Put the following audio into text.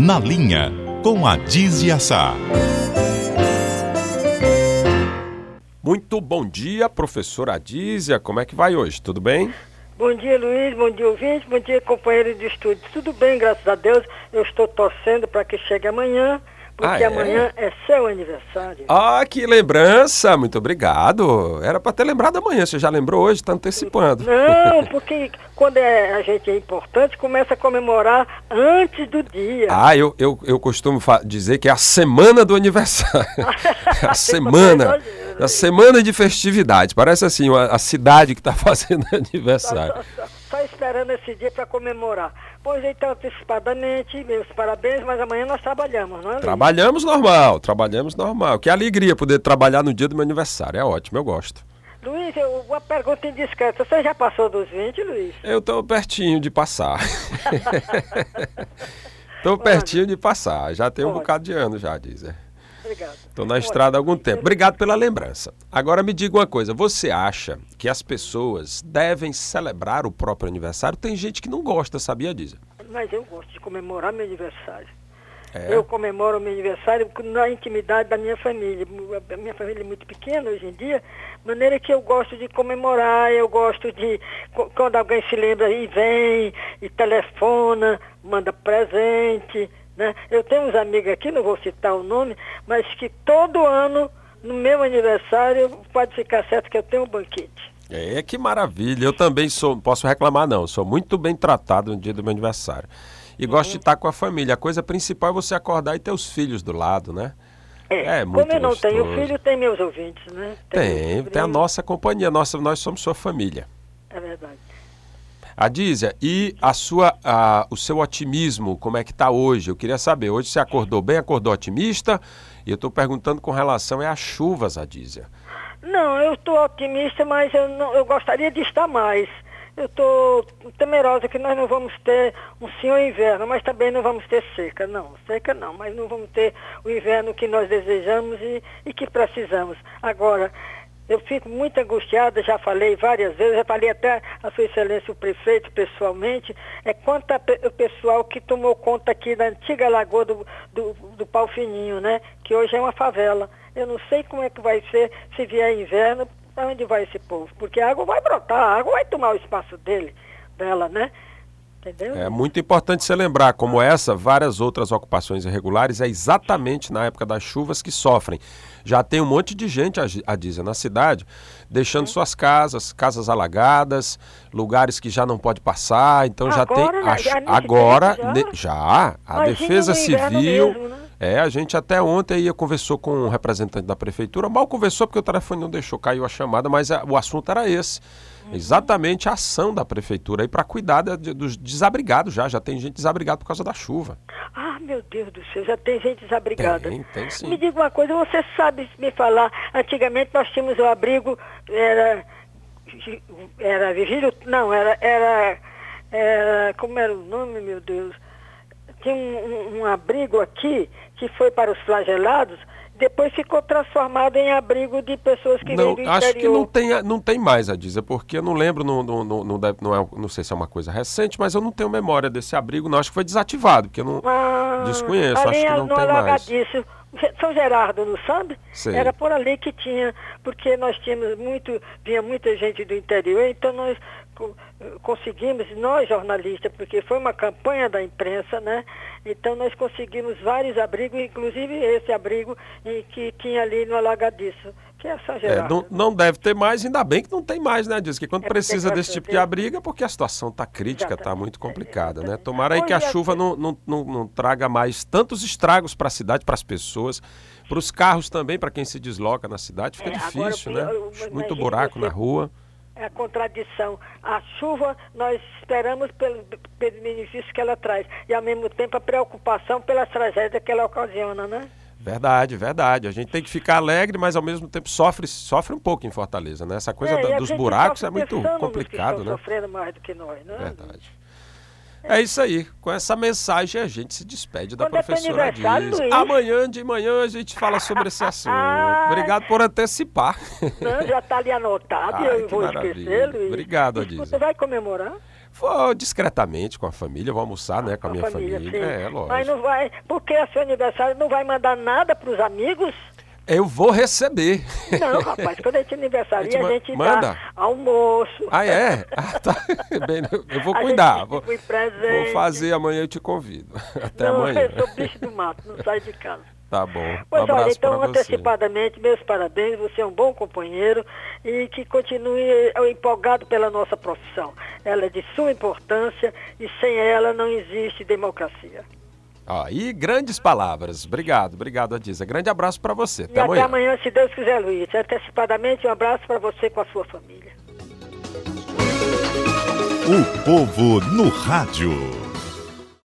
Na Linha, com a Dízia Sá. Muito bom dia, professora Dízia. Como é que vai hoje? Tudo bem? Bom dia, Luiz. Bom dia, ouvinte. Bom dia, companheiro de estudo. Tudo bem, graças a Deus. Eu estou torcendo para que chegue amanhã, porque amanhã é seu aniversário. Ah, que lembrança! Muito obrigado. Era para ter lembrado amanhã. Você já lembrou hoje? Está antecipando. Não, porque quando a gente é importante, começa a comemorar antes do dia. Ah, eu costumo dizer que é a semana do aniversário. A semana. A semana de festividade. Parece assim, a cidade que está fazendo aniversário. Só esperando esse dia para comemorar. Pois então, antecipadamente, meus parabéns, mas amanhã nós trabalhamos, não é? Trabalhamos normal. Que alegria poder trabalhar no dia do meu aniversário. É ótimo, eu gosto. Luiz, uma pergunta indiscreta. Você já passou dos 20, Luiz? Eu estou pertinho de passar. Já tem um bocado de ano já, dizem. Obrigado. Estou na estrada há algum tempo. Obrigado pela lembrança. Agora me diga uma coisa, você acha que as pessoas devem celebrar o próprio aniversário? Tem gente que não gosta, sabia disso? Mas eu gosto de comemorar meu aniversário. É. Eu comemoro meu aniversário na intimidade da minha família. A minha família é muito pequena hoje em dia, de maneira que eu gosto de comemorar, eu gosto de, quando alguém se lembra e vem, e telefona, manda presente, né? Eu tenho uns amigos aqui, não vou citar o nome, mas que todo ano, no meu aniversário, pode ficar certo que eu tenho um banquete. É, que maravilha. Eu também posso reclamar não, sou muito bem tratado no dia do meu aniversário. E gosto de estar com a família. A coisa principal é você acordar e ter os filhos do lado, né? É muito como eu não gostoso. Tenho filho, tem meus ouvintes, né? Tem a nossa companhia, nós somos sua família. É verdade. A Dízia, e o seu otimismo, como é que está hoje? Eu queria saber, hoje você acordou bem, acordou otimista? E eu estou perguntando com relação às chuvas, a Dízia. Não, eu estou otimista, mas eu gostaria de estar mais. Eu estou temerosa que nós não vamos ter um senhor inverno, mas também não vamos ter seca, não. Seca não, mas não vamos ter o inverno que nós desejamos e que precisamos. Agora, eu fico muito angustiada, já falei várias vezes, já falei até a sua excelência, o prefeito, pessoalmente, quanto o pessoal que tomou conta aqui da antiga lagoa do Pau Fininho, né? Que hoje é uma favela. Eu não sei como é que vai ser se vier inverno, para onde vai esse povo? Porque a água vai brotar, a água vai tomar o espaço dela, né? Entendeu? É muito importante você lembrar, como essa, várias outras ocupações irregulares, é exatamente na época das chuvas que sofrem. Já tem um monte de gente, a Dízia, na cidade, deixando suas casas alagadas, lugares que já não pode passar, então agora, já tem... A Defesa Civil... Mesmo, né? A gente até ontem conversou com um representante da prefeitura, mal conversou porque o telefone não deixou, caiu a chamada, mas o assunto era esse. Exatamente a ação da prefeitura aí para cuidar dos desabrigados já tem gente desabrigada por causa da chuva. Ah, meu Deus do céu, já tem gente desabrigada. Tem sim. Me diga uma coisa, você sabe me falar, antigamente nós tínhamos o abrigo, era Vigílio, não, era como era o nome, meu Deus? Tinha um abrigo aqui que foi para os flagelados, depois ficou transformado em abrigo de pessoas que vêm do interior. Acho que não tem mais, a Dízia, porque eu não lembro, não sei se é uma coisa recente, mas eu não tenho memória desse abrigo, não. Acho que foi desativado, porque eu não desconheço, acho que não tem mais. Alagadiço. São Gerardo, não sabe? Sim. Era por ali que tinha, porque nós tínhamos vinha muita gente do interior, então nós conseguimos, nós jornalistas, porque foi uma campanha da imprensa, né? Então nós conseguimos vários abrigos, inclusive esse abrigo que tinha ali no Alagadiço, que é São Gerardo. Não deve ter mais, ainda bem que não tem mais, né, Dízia? Que quando precisa desse tipo de abrigo é porque a situação está crítica, está muito complicada, né? Tomara aí que a chuva não traga mais tantos estragos para a cidade, para as pessoas, para os carros também, para quem se desloca na cidade, fica difícil, agora, né? Muito buraco na rua. É a contradição. A chuva, nós esperamos pelo benefício que ela traz. E, ao mesmo tempo, a preocupação pelas tragédias que ela ocasiona, né? Verdade. A gente tem que ficar alegre, mas, ao mesmo tempo, sofre um pouco em Fortaleza, né? Essa coisa dos buracos é muito complicado, né? Sofrendo mais do que nós, né? Verdade. É isso aí. Com essa mensagem a gente se despede da professora Dízia. Amanhã de manhã a gente fala sobre esse assunto. Obrigado por antecipar. Não, já está ali anotado, eu vou esquecer, Luiz. Obrigado, Dízia. Você vai comemorar? Vou discretamente com a família, vou almoçar, né, com a minha família. É, lógico. Mas não vai, porque é seu aniversário, não vai mandar nada para os amigos? Eu vou receber. Não, rapaz, quando a gente aniversaria, a gente manda. Dá almoço. Ah, é? Ah, tá. Bem, eu vou cuidar. Vou fazer, amanhã eu te convido. Até amanhã. Eu sou bicho do mato, não saio de casa. Tá bom. Pois olha, então antecipadamente, meus parabéns, você é um bom companheiro e que continue empolgado pela nossa profissão. Ela é de suma importância e sem ela não existe democracia. Ah, e grandes palavras. Obrigado, Dízia. Grande abraço para você. Até amanhã. Até amanhã, se Deus quiser, Luiz. Antecipadamente, um abraço para você com a sua família. O Povo no Rádio.